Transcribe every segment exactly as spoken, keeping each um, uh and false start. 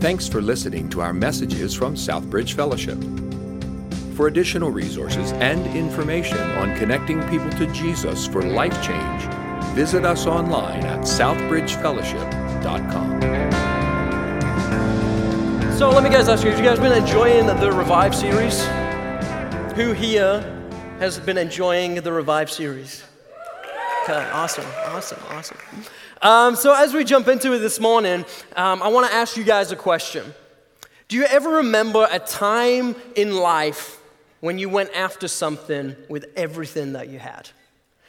Thanks for listening to our messages from Southbridge Fellowship. For additional resources and information on connecting people to Jesus for life change, visit us online at southbridge fellowship dot com. So let me guys ask you, have you guys been enjoying the Revive series? Who here has been enjoying the Revive series? Okay, awesome, awesome, awesome. Um, so as we jump into it this morning, um, I want to ask you guys a question. Do you ever remember a time in life when you went after something with everything that you had?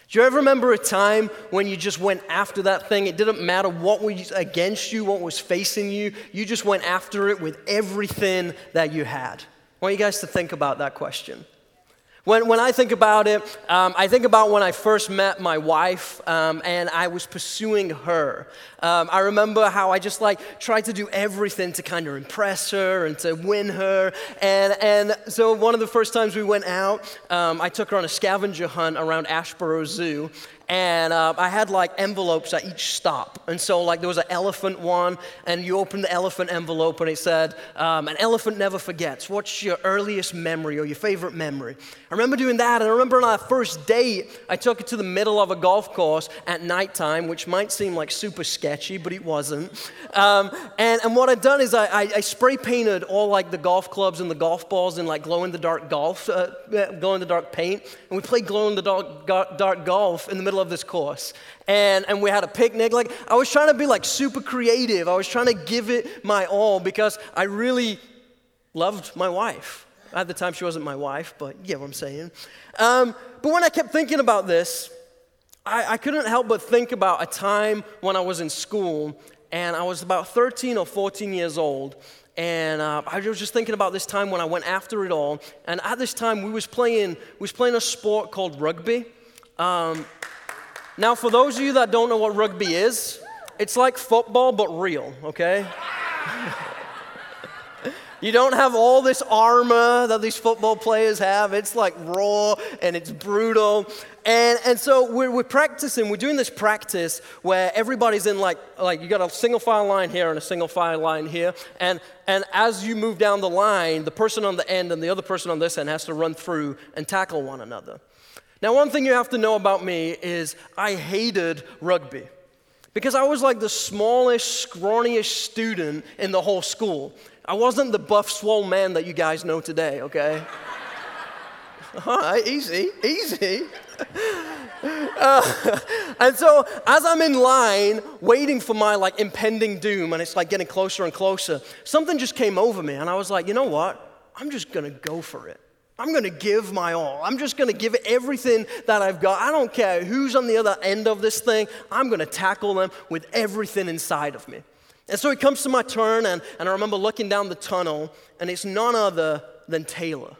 Do you ever remember a time when you just went after that thing? It didn't matter what was against you, what was facing you. You just went after it with everything that you had. I want you guys to think about that question. When when I think about it, um, I think about when I first met my wife, um, and I was pursuing her. Um, I remember how I just like tried to do everything to kind of impress her and to win her. And and so one of the first times we went out, um, I took her on a scavenger hunt around Asheboro Zoo. And uh, I had like envelopes at each stop. And so like there was an elephant one, and you open the elephant envelope and it said, um, an elephant never forgets. What's your earliest memory or your favorite memory? I remember doing that, and I remember on our first date, I took her to the middle of a golf course at nighttime, which might seem like super sketchy, but it wasn't. Um, and, and what I'd done is I, I, I spray painted all like the golf clubs and the golf balls in like glow-in-the-dark golf, uh, glow-in-the-dark paint. And we played glow-in-the-dark dark, dark golf in the middle of this course, and and we had a picnic. Like I was trying to be like super creative. I was trying to give it my all because I really loved my wife. At the time, she wasn't my wife, but you get what I'm saying. Um, but when I kept thinking about this, I, I couldn't help but think about a time when I was in school, and I was about thirteen or fourteen years old, and uh, I was just thinking about this time when I went after it all. And at this time, we was playing we was playing a sport called rugby. Um, Now, for those of you that don't know what rugby is, it's like football, but real, okay? You don't have all this armor that these football players have. It's like raw, and it's brutal. And and so we're, we're practicing. We're doing this practice where everybody's in like, like you got a single file line here and a single file line here. And, and as you move down the line, the person on the end and the other person on this end has to run through and tackle one another. Now, one thing you have to know about me is I hated rugby because I was like the smallest, scrawniest student in the whole school. I wasn't the buff, swole man that you guys know today, okay? All right, easy, easy. Uh, and so as I'm in line waiting for my like impending doom, and it's like getting closer and closer, something just came over me, and I was like, you know what? I'm just going to go for it. I'm going to give my all. I'm just going to give everything that I've got. I don't care who's on the other end of this thing. I'm going to tackle them with everything inside of me. And so it comes to my turn, and, and I remember looking down the tunnel, and it's none other than Taylor.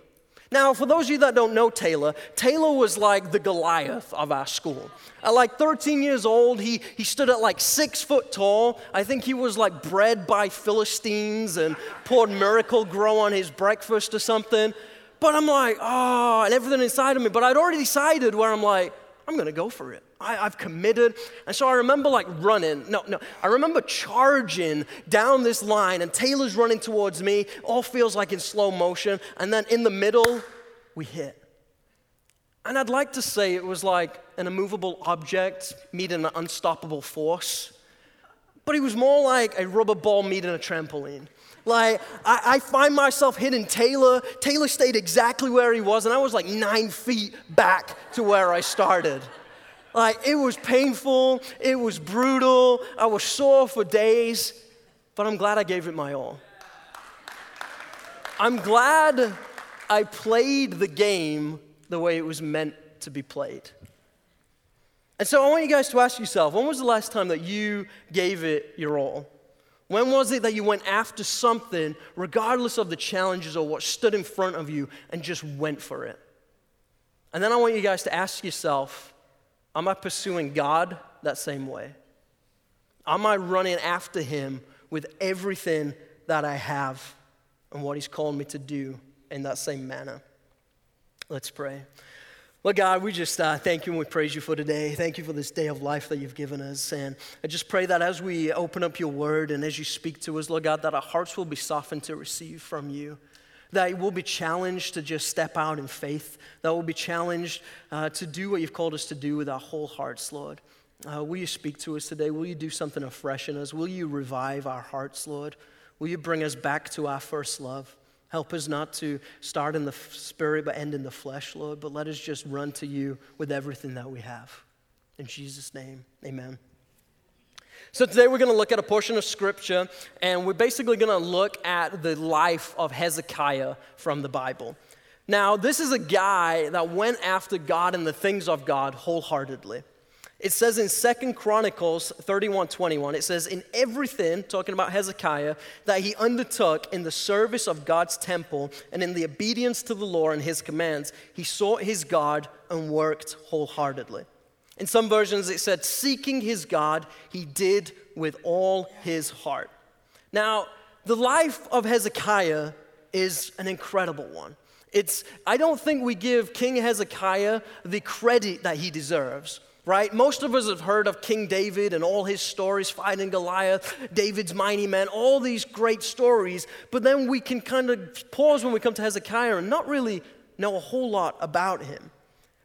Now, for those of you that don't know Taylor, Taylor was like the Goliath of our school. At like thirteen years old, he he stood at like six foot tall. I think he was like bred by Philistines and poured Miracle-Gro on his breakfast or something. But I'm like, oh, and everything inside of me. But I'd already decided where I'm like, I'm going to go for it. I, I've committed. And so I remember like running. No, no. I remember charging down this line, and Taylor's running towards me. All feels like in slow motion. And then in the middle, we hit. And I'd like to say it was like an immovable object meeting an unstoppable force. But it was more like a rubber ball meeting a trampoline. Like, I, I find myself hitting Taylor. Taylor stayed exactly where he was, and I was like nine feet back to where I started. Like, it was painful. It was brutal. I was sore for days, but I'm glad I gave it my all. I'm glad I played the game the way it was meant to be played. And so I want you guys to ask yourself, when was the last time that you gave it your all? When was it that you went after something, regardless of the challenges or what stood in front of you, and just went for it? And then I want you guys to ask yourself, am I pursuing God that same way? Am I running after him with everything that I have and what he's called me to do in that same manner? Let's pray. Lord God, we just uh, thank you and we praise you for today. Thank you for this day of life that you've given us. And I just pray that as we open up your word and as you speak to us, Lord God, that our hearts will be softened to receive from you. That we'll be challenged to just step out in faith. That we'll be challenged uh, to do what you've called us to do with our whole hearts, Lord. Uh, will you speak to us today? Will you do something afresh in us? Will you revive our hearts, Lord? Will you bring us back to our first love? Help us not to start in the spirit but end in the flesh, Lord, but let us just run to you with everything that we have. In Jesus' name, amen. So today we're going to look at a portion of scripture, and we're basically going to look at the life of Hezekiah from the Bible. Now, this is a guy that went after God and the things of God wholeheartedly. It says in Second Chronicles thirty-one twenty-one, it says, in everything, talking about Hezekiah, that he undertook in the service of God's temple and in the obedience to the law and his commands, he sought his God and worked wholeheartedly. In some versions, it said, seeking his God, he did with all his heart. Now, the life of Hezekiah is an incredible one. It's, I don't think we give King Hezekiah the credit that he deserves. Right? Most of us have heard of King David and all his stories, fighting Goliath, David's mighty man, all these great stories. But then we can kind of pause when we come to Hezekiah and not really know a whole lot about him.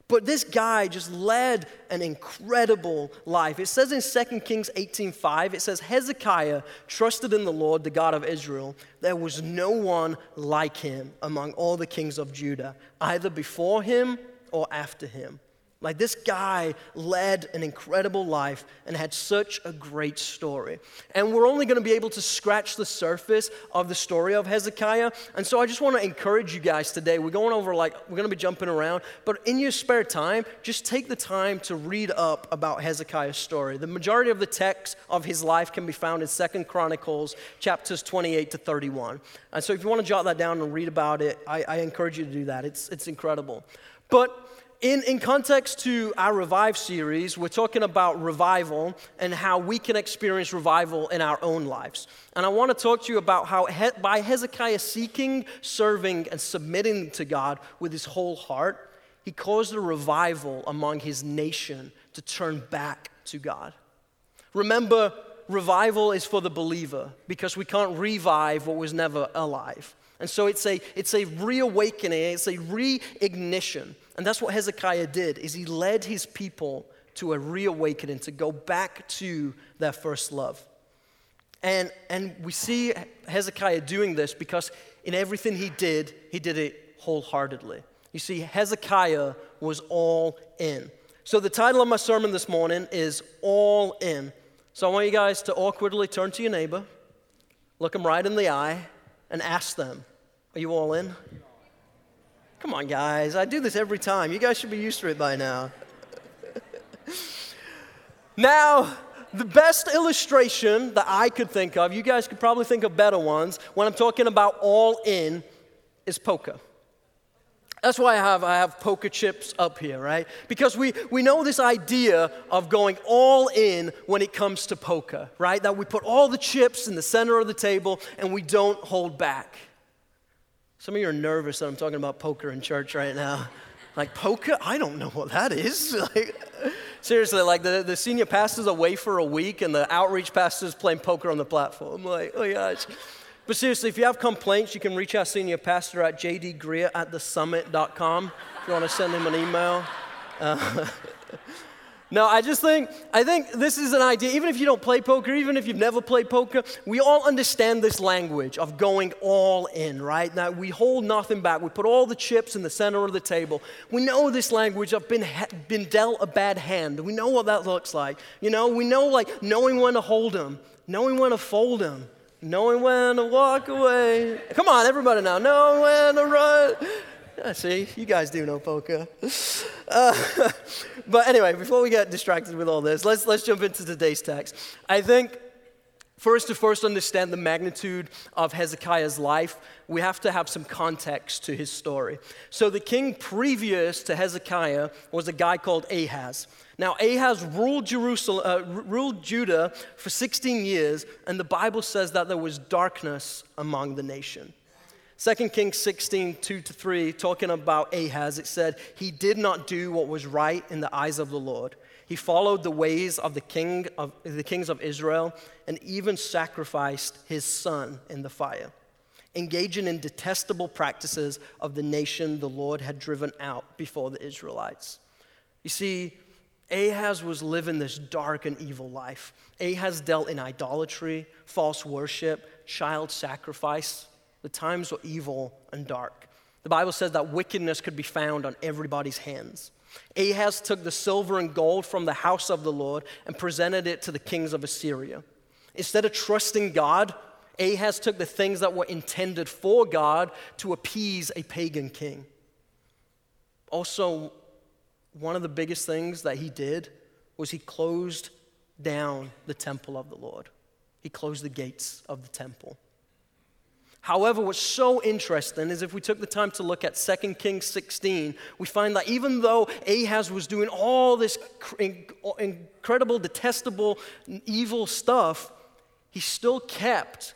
But this guy just led an incredible life. It says in Second Kings eighteen five, it says, Hezekiah trusted in the Lord, the God of Israel. There was no one like him among all the kings of Judah, either before him or after him. Like, this guy led an incredible life and had such a great story. And we're only going to be able to scratch the surface of the story of Hezekiah. And so I just want to encourage you guys today. We're going over, like, we're going to be jumping around. But in your spare time, just take the time to read up about Hezekiah's story. The majority of the text of his life can be found in Second Chronicles chapters twenty-eight to thirty-one. And so if you want to jot that down and read about it, I, I encourage you to do that. It's, it's incredible. But In, in context to our Revive series, we're talking about revival and how we can experience revival in our own lives. And I want to talk to you about how he, by Hezekiah seeking, serving, and submitting to God with his whole heart, he caused a revival among his nation to turn back to God. Remember, revival is for the believer because we can't revive what was never alive. And so it's a it's a reawakening, it's a reignition. And that's what Hezekiah did, is he led his people to a reawakening, to go back to their first love. And, and we see Hezekiah doing this because in everything he did, he did it wholeheartedly. You see, Hezekiah was all in. So the title of my sermon this morning is All In. So I want you guys to awkwardly turn to your neighbor, look him right in the eye, and ask them, are you all in? Come on, guys. I do this every time. You guys should be used to it by now. Now, the best illustration that I could think of, you guys could probably think of better ones, when I'm talking about all in, is poker. That's why I have I have poker chips up here, right? Because we, we know this idea of going all in when it comes to poker, right? That we put all the chips in the center of the table and we don't hold back. Some of you are nervous that I'm talking about poker in church right now. Like, poker? I don't know what that is. Like, seriously, like the, the senior pastor's away for a week and the outreach pastor's playing poker on the platform. Like, oh gosh. But seriously, if you have complaints, you can reach our senior pastor at j d greer at the summit dot com if you want to send him an email. Uh, no, I just think, I think this is an idea. Even if you don't play poker, even if you've never played poker, we all understand this language of going all in, right? That we hold nothing back. We put all the chips in the center of the table. We know this language of been, been dealt a bad hand. We know what that looks like. You know, we know, like, knowing when to hold them, knowing when to fold them. Knowing when to walk away. Come on, everybody now. Knowing when to run. Yeah, see, you guys do know poker. Uh, but anyway, before we get distracted with all this, let's let's jump into today's text. I think for us to first understand the magnitude of Hezekiah's life, we have to have some context to his story. So the king previous to Hezekiah was a guy called Ahaz. Now, Ahaz ruled Jerusalem, uh, ruled Judah for sixteen years, and the Bible says that there was darkness among the nation. Second Kings sixteen, two to three, talking about Ahaz, it said, he did not do what was right in the eyes of the Lord. He followed the ways of the king of the kings of Israel and even sacrificed his son in the fire, engaging in detestable practices of the nation the Lord had driven out before the Israelites. You see, Ahaz was living this dark and evil life. Ahaz dealt in idolatry, false worship, child sacrifice. The times were evil and dark. The Bible says that wickedness could be found on everybody's hands. Ahaz took the silver and gold from the house of the Lord and presented it to the kings of Assyria. Instead of trusting God, Ahaz took the things that were intended for God to appease a pagan king. Also, one of the biggest things that he did was he closed down the temple of the Lord. He closed the gates of the temple. However, what's so interesting is if we took the time to look at Second Kings sixteen, we find that even though Ahaz was doing all this incredible, detestable, evil stuff, he still kept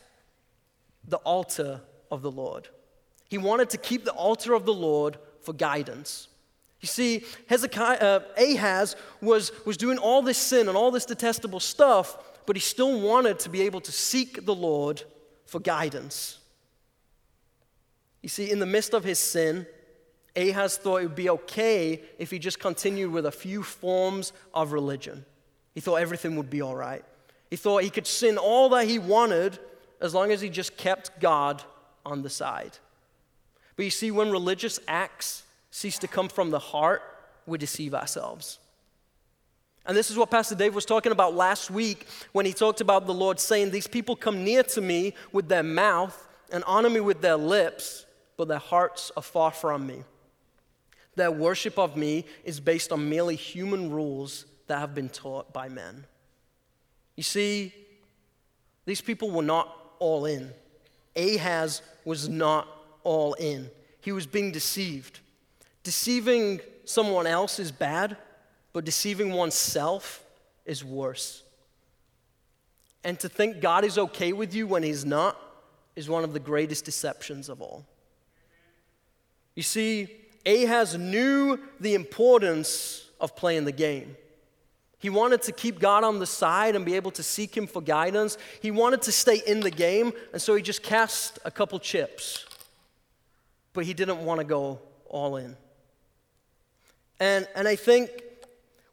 the altar of the Lord. He wanted to keep the altar of the Lord for guidance. You see, Hezekiah, uh, Ahaz was, was doing all this sin and all this detestable stuff, but he still wanted to be able to seek the Lord for guidance. You see, in the midst of his sin, Ahaz thought it would be okay if he just continued with a few forms of religion. He thought everything would be all right. He thought he could sin all that he wanted as long as he just kept God on the side. But you see, when religious acts cease to come from the heart, we deceive ourselves. And this is what Pastor Dave was talking about last week when he talked about the Lord saying, these people come near to me with their mouth and honor me with their lips, but their hearts are far from me. Their worship of me is based on merely human rules that have been taught by men. You see, these people were not all in. Ahaz was not all in. He was being deceived. Deceiving someone else is bad, but deceiving oneself is worse. And to think God is okay with you when he's not is one of the greatest deceptions of all. You see, Ahaz knew the importance of playing the game. He wanted to keep God on the side and be able to seek him for guidance. He wanted to stay in the game, and so he just cast a couple chips. But he didn't want to go all in. And, and I think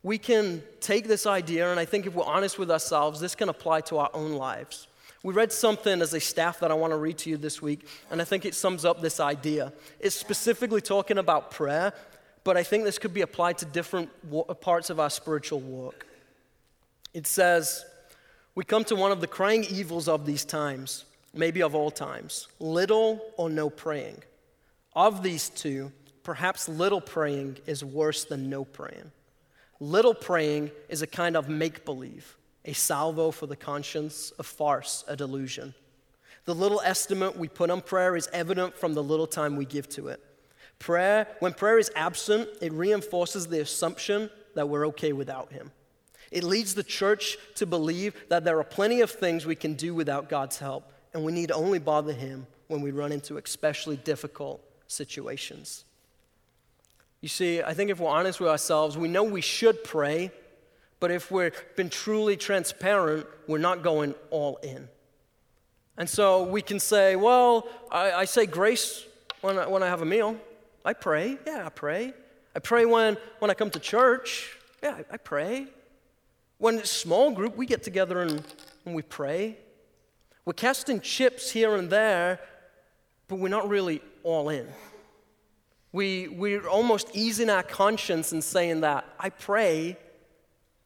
we can take this idea, and I think if we're honest with ourselves, this can apply to our own lives. We read something as a staff that I want to read to you this week, and I think it sums up this idea. It's specifically talking about prayer, but I think this could be applied to different parts of our spiritual walk. It says, we come to one of the crying evils of these times, maybe of all times, little or no praying. Of these two, perhaps little praying is worse than no praying. Little praying is a kind of make-believe, a salvo for the conscience, a farce, a delusion. The little estimate we put on prayer is evident from the little time we give to it. Prayer, when prayer is absent, it reinforces the assumption that we're okay without him. It leads the church to believe that there are plenty of things we can do without God's help, and we need only bother him when we run into especially difficult situations. You see, I think if we're honest with ourselves, we know we should pray, but if we've been truly transparent, we're not going all in. And so we can say, well, I, I say grace when I, when I have a meal. I pray. Yeah, I pray. I pray when, when I come to church. Yeah, I, I pray. When it's a small group, we get together and, and we pray. We're casting chips here and there, but we're not really all in. We, we're almost easing our conscience and saying that, I pray,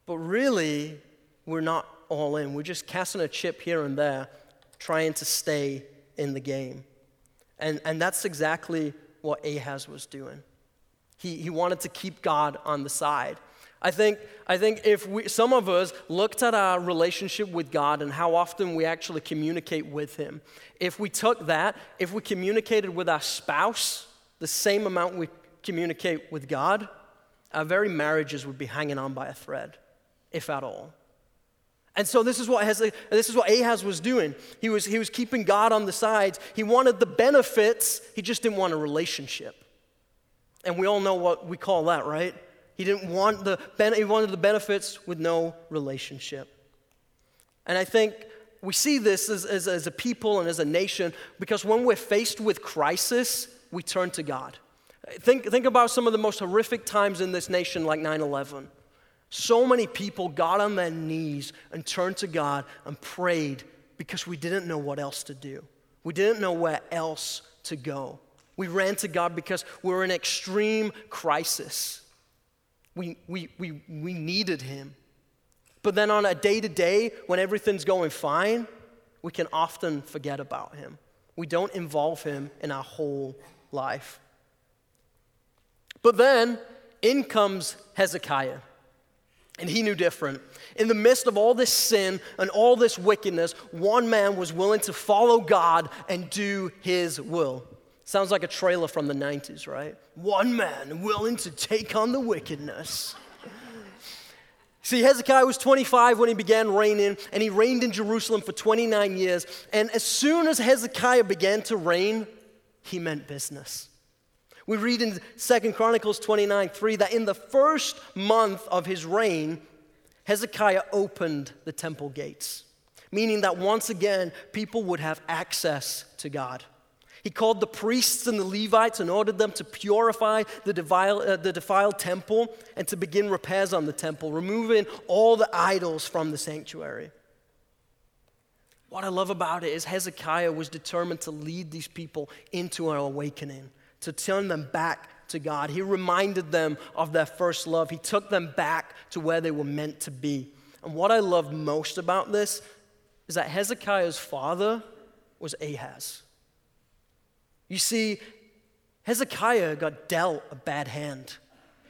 but really, we're not all in. We're just casting a chip here and there, trying to stay in the game. And, and that's exactly what Ahaz was doing. He, he wanted to keep God on the side. I think, I think if we, some of us looked at our relationship with God and how often we actually communicate with him, if we took that, if we communicated with our spouse the same amount we communicate with God, our very marriages would be hanging on by a thread, if at all. And so this is what Hezekiah, this is what Ahaz was doing. He was, he was keeping God on the sides. He wanted the benefits. He just didn't want a relationship. And we all know what we call that, right? He didn't want the he wanted the benefits with no relationship. And I think we see this as, as, as a people and as a nation, because when we're faced with crisis, we turn to God. Think, think about some of the most horrific times in this nation, like nine eleven. So many people got on their knees and turned to God and prayed because we didn't know what else to do. We didn't know where else to go. We ran to God because we were in extreme crisis. We, we, we, we needed him. But then on a day-to-day, when everything's going fine, we can often forget about him. We don't involve him in our whole life. But then, in comes Hezekiah. And he knew different. In the midst of all this sin and all this wickedness, one man was willing to follow God and do his will. Sounds like a trailer from the nineties, right? One man willing to take on the wickedness. See, Hezekiah was twenty-five when he began reigning, and he reigned in Jerusalem for twenty-nine years. And as soon as Hezekiah began to reign, he meant business. We read in Second Chronicles twenty-nine three that in the first month of his reign, Hezekiah opened the temple gates, meaning that once again, people would have access to God. He called the priests and the Levites and ordered them to purify the defiled, uh, the defiled temple and to begin repairs on the temple, removing all the idols from the sanctuary. What I love about it is Hezekiah was determined to lead these people into an awakening, to turn them back to God. He reminded them of their first love. He took them back to where they were meant to be. And what I love most about this is that Hezekiah's father was Ahaz. You see, Hezekiah got dealt a bad hand.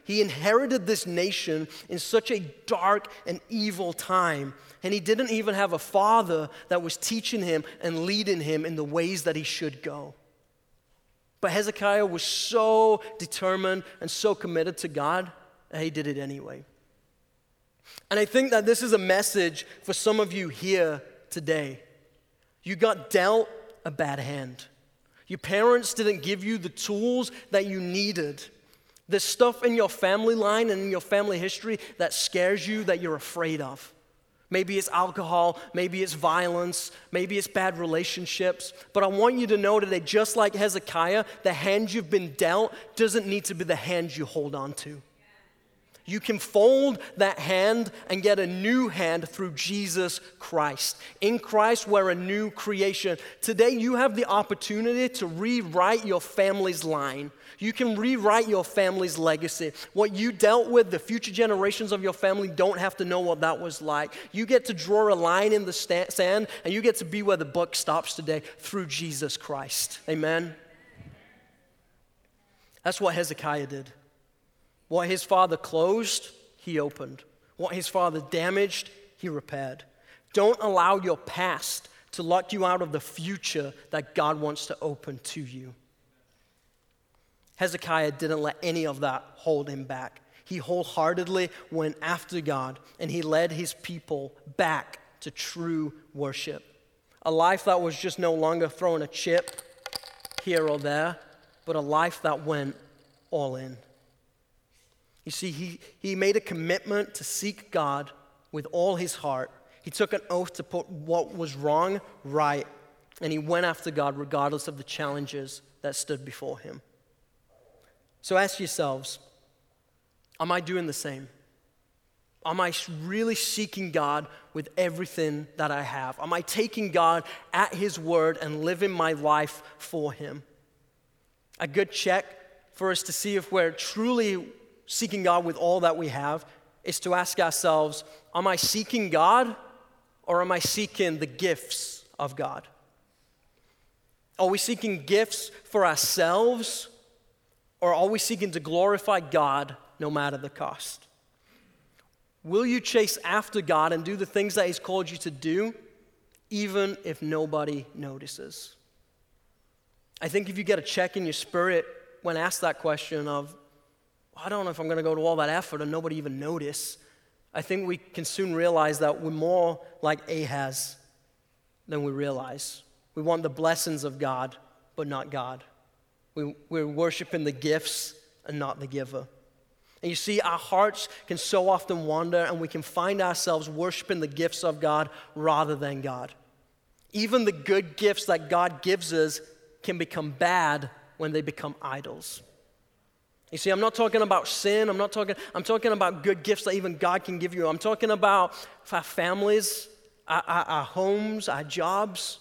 He inherited this nation in such a dark and evil time, and he didn't even have a father that was teaching him and leading him in the ways that he should go. But Hezekiah was so determined and so committed to God that he did it anyway. And I think that this is a message for some of you here today. You got dealt a bad hand. Your parents didn't give you the tools that you needed. There's stuff in your family line and in your family history that scares you, that you're afraid of. Maybe it's alcohol, maybe it's violence, maybe it's bad relationships. But I want you to know today, just like Hezekiah, the hand you've been dealt doesn't need to be the hand you hold on to. You can fold that hand and get a new hand through Jesus Christ. In Christ, we're a new creation. Today, you have the opportunity to rewrite your family's line. You can rewrite your family's legacy. What you dealt with, the future generations of your family don't have to know what that was like. You get to draw a line in the sand, and you get to be where the buck stops today through Jesus Christ. Amen? That's what Hezekiah did. What his father closed, he opened. What his father damaged, he repaired. Don't allow your past to lock you out of the future that God wants to open to you. Hezekiah didn't let any of that hold him back. He wholeheartedly went after God, and he led his people back to true worship. A life that was just no longer throwing a chip here or there, but a life that went all in. You see, he, he made a commitment to seek God with all his heart. He took an oath to put what was wrong right, and he went after God regardless of the challenges that stood before him. So ask yourselves, am I doing the same? Am I really seeking God with everything that I have? Am I taking God at his word and living my life for him? A good check for us to see if we're truly seeking God with all that we have is to ask ourselves, am I seeking God or am I seeking the gifts of God? Are we seeking gifts for ourselves or are we seeking to glorify God no matter the cost? Will you chase after God and do the things that he's called you to do even if nobody notices? I think if you get a check in your spirit when asked that question of, I don't know if I'm going to go to all that effort and nobody even notice. I think we can soon realize that we're more like Ahaz than we realize. We want the blessings of God, but not God. We, we're worshiping the gifts and not the giver. And you see, our hearts can so often wander, and we can find ourselves worshiping the gifts of God rather than God. Even the good gifts that God gives us can become bad when they become idols. You see, I'm not talking about sin. I'm not talking, I'm talking about good gifts that even God can give you. I'm talking about our families, our, our, our homes, our jobs.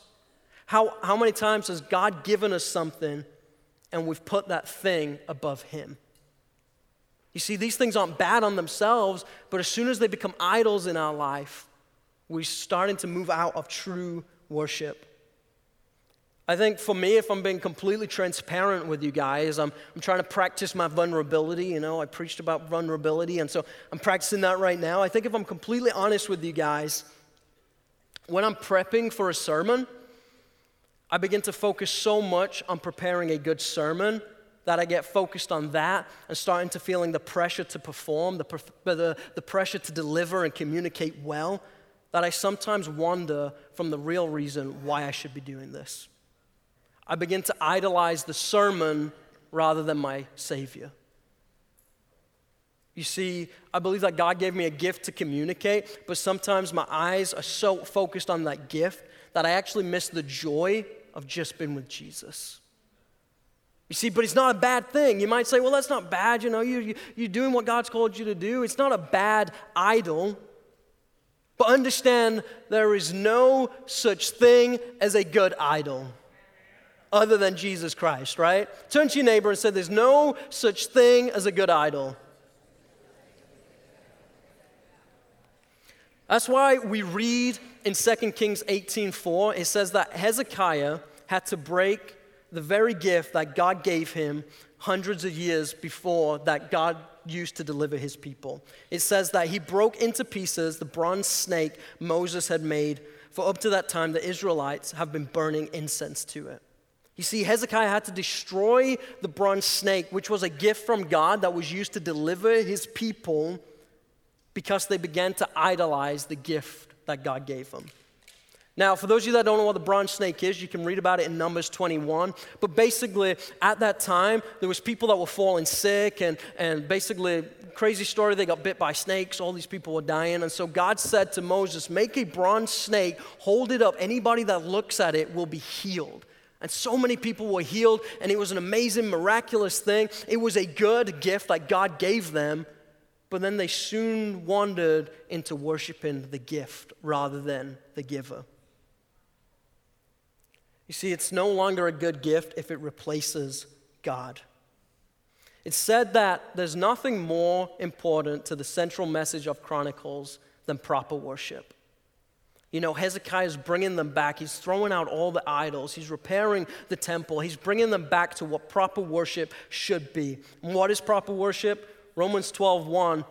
How, how many times has God given us something and we've put that thing above him? You see, these things aren't bad on themselves, but as soon as they become idols in our life, we're starting to move out of true worship. I think for me, if I'm being completely transparent with you guys, I'm, I'm trying to practice my vulnerability. You know, I preached about vulnerability, and so I'm practicing that right now. I think if I'm completely honest with you guys, when I'm prepping for a sermon, I begin to focus so much on preparing a good sermon that I get focused on that and starting to feeling the pressure to perform, the, the, the pressure to deliver and communicate well, that I sometimes wander from the real reason why I should be doing this. I begin to idolize the sermon rather than my Savior. You see, I believe that God gave me a gift to communicate, but sometimes my eyes are so focused on that gift that I actually miss the joy of just being with Jesus. You see, but it's not a bad thing. You might say, well, that's not bad. You know, you, you, you're doing what God's called you to do. It's not a bad idol. But understand, there is no such thing as a good idol other than Jesus Christ, right? Turn to your neighbor and say, there's no such thing as a good idol. That's why we read in Second Kings eighteen four, it says that Hezekiah had to break the very gift that God gave him hundreds of years before that God used to deliver his people. It says that he broke into pieces the bronze snake Moses had made, for up to that time the Israelites have been burning incense to it. You see, Hezekiah had to destroy the bronze snake, which was a gift from God that was used to deliver his people because they began to idolize the gift that God gave them. Now, for those of you that don't know what the bronze snake is, you can read about it in Numbers twenty-one. But basically, at that time, there was people that were falling sick and, and basically, crazy story, they got bit by snakes. All these people were dying. And so God said to Moses, make a bronze snake, hold it up. Anybody that looks at it will be healed. And so many people were healed, and it was an amazing, miraculous thing. It was a good gift that God gave them, but then they soon wandered into worshiping the gift rather than the giver. You see, it's no longer a good gift if it replaces God. It's said that there's nothing more important to the central message of Chronicles than proper worship. You know, Hezekiah's bringing them back. He's throwing out all the idols. He's repairing the temple. He's bringing them back to what proper worship should be. And what is proper worship? Romans twelve one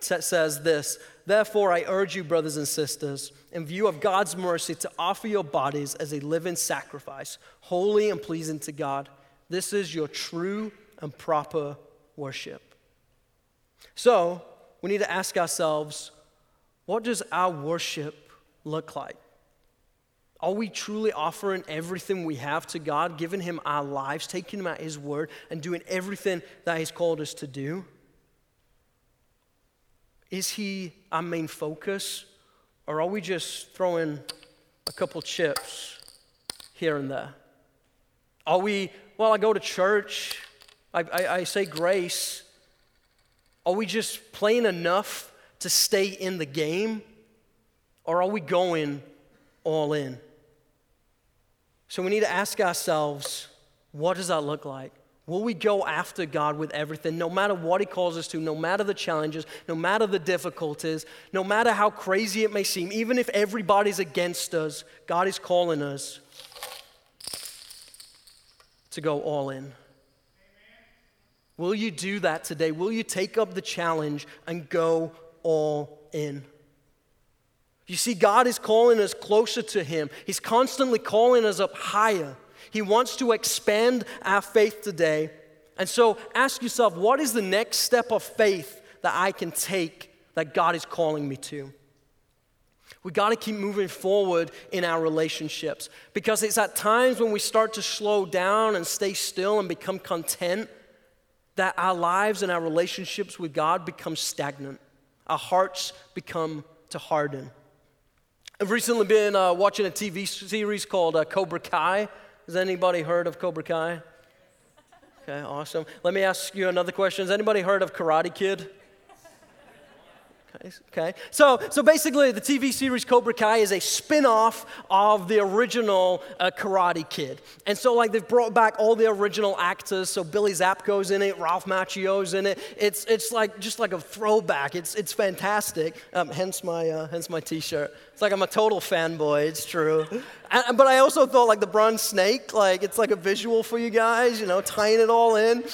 says this, therefore I urge you, brothers and sisters, in view of God's mercy, to offer your bodies as a living sacrifice, holy and pleasing to God. This is your true and proper worship. So, we need to ask ourselves, what does our worship look like? Are we truly offering everything we have to God, giving him our lives, taking him at his word, and doing everything that he's called us to do? Is he our main focus, or are we just throwing a couple chips here and there? Are we, well, I go to church, I, I, I say grace. Are we just playing enough to stay in the game? Or are we going all in? So we need to ask ourselves, what does that look like? Will we go after God with everything, no matter what he calls us to, no matter the challenges, no matter the difficulties, no matter how crazy it may seem, even if everybody's against us, God is calling us to go all in. Amen. Will you do that today? Will you take up the challenge and go all in? You see, God is calling us closer to him. He's constantly calling us up higher. He wants to expand our faith today. And so ask yourself, what is the next step of faith that I can take that God is calling me to. We got to keep moving forward in our relationships, because it's at times when we start to slow down and stay still and become content that our lives and our relationships with God become stagnant. Our hearts become to harden. I've recently been uh, watching a T V series called uh, Cobra Kai. Has anybody heard of Cobra Kai? Okay, awesome. Let me ask you another question. Has anybody heard of Karate Kid? Okay, so so basically the T V series Cobra Kai is a spin-off of the original uh, Karate Kid. And so like they've brought back all the original actors, so Billy Zabko's in it, Ralph Macchio's in it. It's it's like just like a throwback. It's it's fantastic, um, hence my uh, hence my t-shirt. It's like I'm a total fanboy, it's true. And, but I also thought like the bronze snake, like it's like a visual for you guys, you know, tying it all in.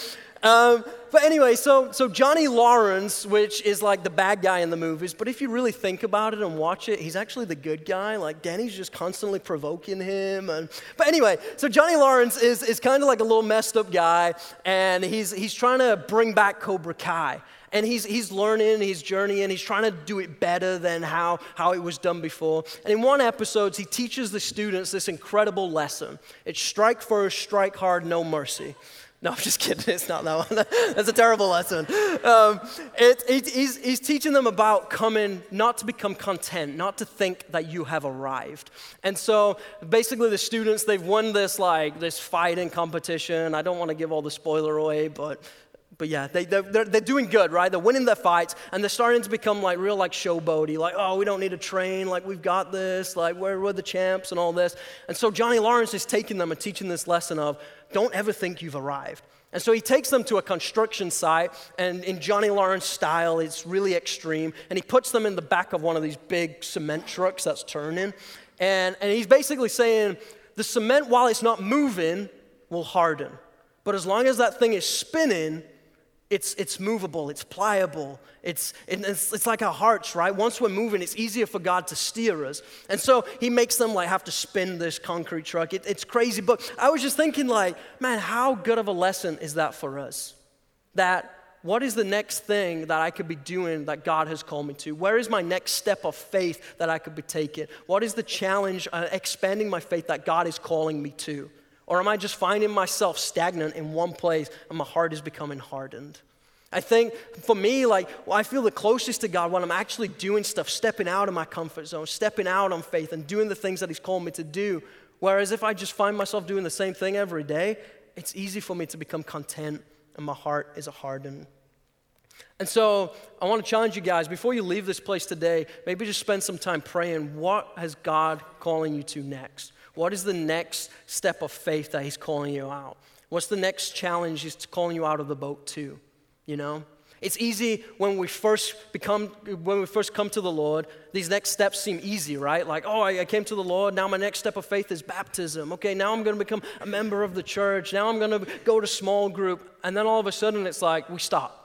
Um, but anyway, so so Johnny Lawrence, which is like the bad guy in the movies, but if you really think about it and watch it, he's actually the good guy. Like Danny's just constantly provoking him. And, but anyway, so Johnny Lawrence is is kind of like a little messed up guy, and he's he's trying to bring back Cobra Kai, and he's he's learning, he's journeying, he's trying to do it better than how how it was done before. And in one episode, he teaches the students this incredible lesson: it's strike first, strike hard, no mercy. No, I'm just kidding. It's not that one. That's a terrible lesson. Um, it, it, he's, he's teaching them about coming, not to become content, not to think that you have arrived. And so basically the students, they've won this like this fighting competition. I don't want to give all the spoiler away, but but yeah, they, they're, they're, they're doing good, right? They're winning their fights, and they're starting to become like real like showboaty, like, oh, we don't need to train, like we've got this, like we're, we're the champs and all this. And so Johnny Lawrence is taking them and teaching this lesson of, don't ever think you've arrived. And so he takes them to a construction site, and in Johnny Lawrence style, it's really extreme, and he puts them in the back of one of these big cement trucks that's turning, and, and he's basically saying, the cement, while it's not moving, will harden. But as long as that thing is spinning, it's it's movable, it's pliable, it's, it's it's like our hearts, right? Once we're moving, it's easier for God to steer us. And so he makes them like have to spin this concrete truck. It, it's crazy, but I was just thinking like, man, how good of a lesson is that for us? That what is the next thing that I could be doing that God has called me to? Where is my next step of faith that I could be taking? What is the challenge, uh, expanding my faith that God is calling me to? Or am I just finding myself stagnant in one place and my heart is becoming hardened? I think for me, like, well, I feel the closest to God when I'm actually doing stuff, stepping out of my comfort zone, stepping out on faith and doing the things that he's called me to do. Whereas if I just find myself doing the same thing every day, it's easy for me to become content and my heart is hardened. And so I want to challenge you guys, before you leave this place today, maybe just spend some time praying, what has God calling you to next? What is the next step of faith that he's calling you out? What's the next challenge he's calling you out of the boat to, you know? It's easy when we first become, when we first come to the Lord, these next steps seem easy, right? Like, oh, I came to the Lord, now my next step of faith is baptism. Okay, now I'm gonna become a member of the church. Now I'm gonna go to small group. And then all of a sudden it's like, we stop.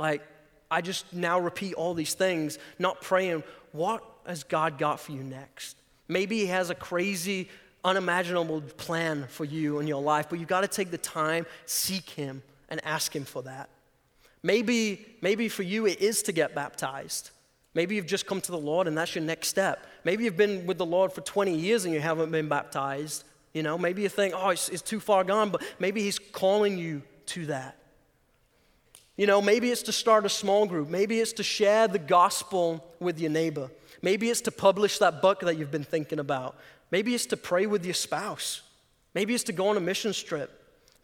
Like, I just now repeat all these things, not praying, what has God got for you next? Maybe he has a crazy, unimaginable plan for you in your life, but you got to take the time, seek him, and ask him for that. Maybe, maybe for you it is to get baptized. Maybe you've just come to the Lord and that's your next step. Maybe you've been with the Lord for twenty years and you haven't been baptized. You know, maybe you think, oh, it's, it's too far gone, but maybe he's calling you to that. You know, maybe it's to start a small group. Maybe it's to share the gospel with your neighbor. Maybe it's to publish that book that you've been thinking about. Maybe it's to pray with your spouse. Maybe it's to go on a missions trip.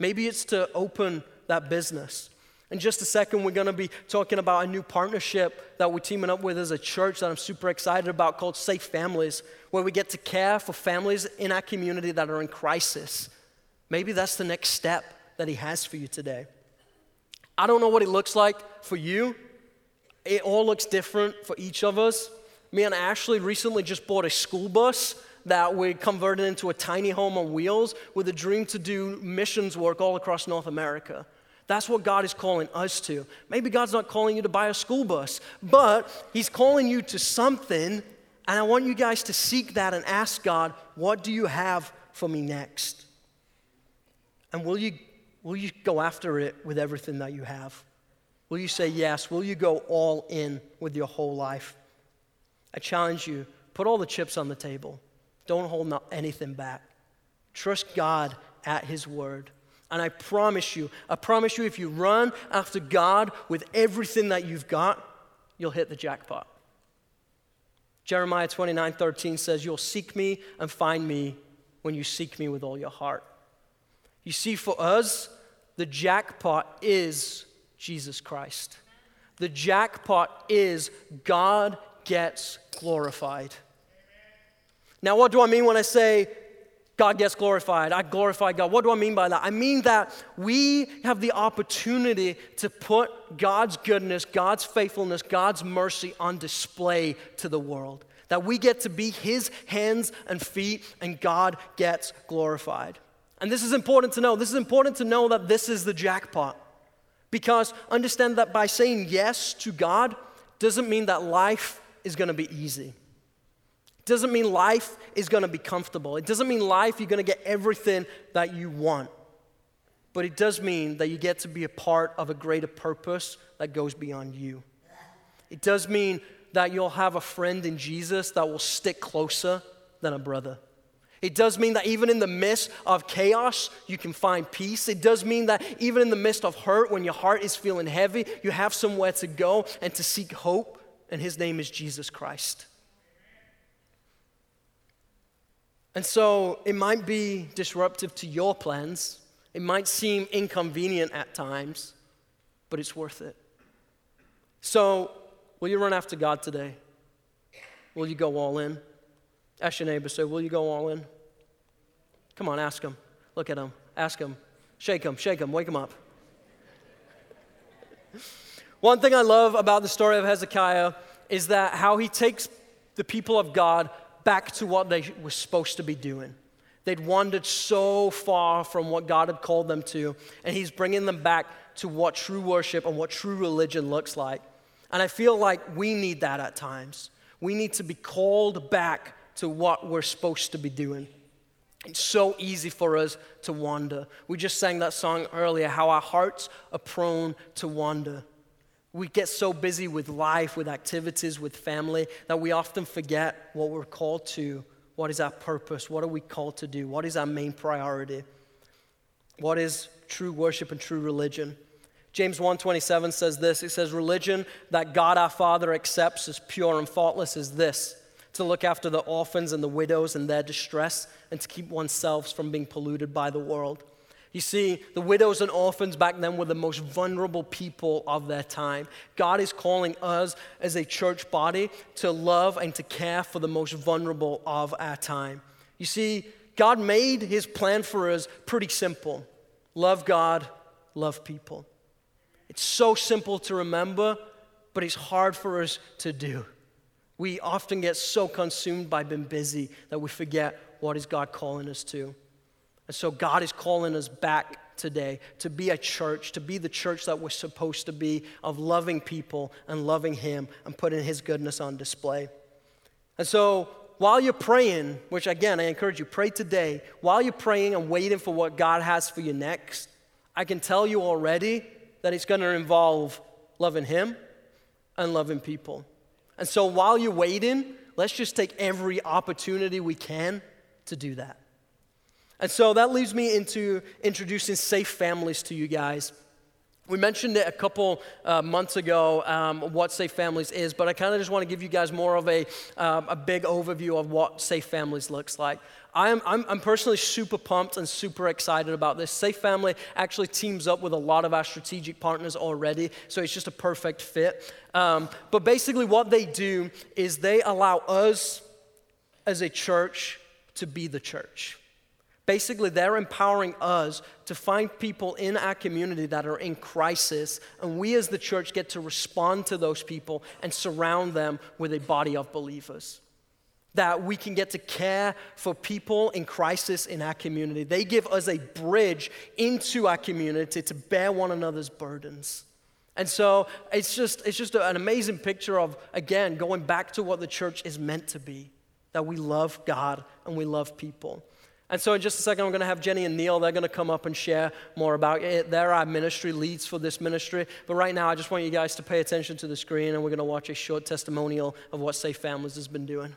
Maybe it's to open that business. In just a second, we're going to be talking about a new partnership that we're teaming up with as a church that I'm super excited about called Safe Families, where we get to care for families in our community that are in crisis. Maybe that's the next step that he has for you today. I don't know what it looks like for you. It all looks different for each of us. Me and Ashley recently just bought a school bus that we converted into a tiny home on wheels with a dream to do missions work all across North America. That's what God is calling us to. Maybe God's not calling you to buy a school bus, but he's calling you to something, and I want you guys to seek that and ask God, what do you have for me next? And will you, will you go after it with everything that you have? Will you say yes? Will you go all in with your whole life? I challenge you, put all the chips on the table. Don't hold anything back. Trust God at his word. And I promise you, I promise you if you run after God with everything that you've got, you'll hit the jackpot. Jeremiah twenty-nine thirteen says, you'll seek me and find me when you seek me with all your heart. You see, for us, the jackpot is Jesus Christ. The jackpot is God gets glorified. Now, what do I mean when I say God gets glorified? I glorify God. What do I mean by that? I mean that we have the opportunity to put God's goodness, God's faithfulness, God's mercy on display to the world. That we get to be his hands and feet, and God gets glorified. And this is important to know. This is important to know that this is the jackpot. Because understand that by saying yes to God doesn't mean that life is going to be easy. It doesn't mean life is going to be comfortable. It doesn't mean life you're going to get everything that you want. But it does mean that you get to be a part of a greater purpose that goes beyond you. It does mean that you'll have a friend in Jesus that will stick closer than a brother. It does mean that even in the midst of chaos, you can find peace. It does mean that even in the midst of hurt, when your heart is feeling heavy, you have somewhere to go and to seek hope, and his name is Jesus Christ. And so it might be disruptive to your plans. It might seem inconvenient at times, but it's worth it. So will you run after God today? Will you go all in? Ask your neighbor, say, will you go all in? Come on, ask him. Look at him. Ask him. Shake him, shake him, wake him up. One thing I love about the story of Hezekiah is that how he takes the people of God back to what they were supposed to be doing. They'd wandered so far from what God had called them to, and he's bringing them back to what true worship and what true religion looks like. And I feel like we need that at times. We need to be called back to what we're supposed to be doing. It's so easy for us to wander. We just sang that song earlier, how our hearts are prone to wander. We get so busy with life, with activities, with family, that we often forget what we're called to. What is our purpose? What are we called to do? What is our main priority? What is true worship and true religion? James one twenty-seven says this. It says, religion that God our Father accepts as pure and faultless is this: to look after the orphans and the widows and their distress, and to keep oneself from being polluted by the world. You see, the widows and orphans back then were the most vulnerable people of their time. God is calling us as a church body to love and to care for the most vulnerable of our time. You see, God made his plan for us pretty simple. Love God, love people. It's so simple to remember, but it's hard for us to do. We often get so consumed by being busy that we forget what is God calling us to. And so God is calling us back today to be a church, to be the church that we're supposed to be, of loving people and loving him and putting his goodness on display. And so while you're praying, which again, I encourage you, pray today. While you're praying and waiting for what God has for you next, I can tell you already that it's going to involve loving him and loving people. And so while you're waiting, let's just take every opportunity we can to do that. And so that leads me into introducing Safe Families to you guys. We mentioned it a couple uh, months ago, um, what Safe Families is, but I kind of just want to give you guys more of a um, a big overview of what Safe Families looks like. I'm, I'm, I'm personally super pumped and super excited about this. Safe Family actually teams up with a lot of our strategic partners already, so it's just a perfect fit. Um, but basically what they do is they allow us as a church to be the church. Basically, they're empowering us to find people in our community that are in crisis, and we as the church get to respond to those people and surround them with a body of believers. That we can get to care for people in crisis in our community. They give us a bridge into our community to bear one another's burdens. And so it's just, it's just an amazing picture of, again, going back to what the church is meant to be, that we love God and we love people. And so in just a second, I'm going to have Jenny and Neil. They're going to come up and share more about it. They're our ministry leads for this ministry. But right now, I just want you guys to pay attention to the screen, and we're going to watch a short testimonial of what Safe Families has been doing.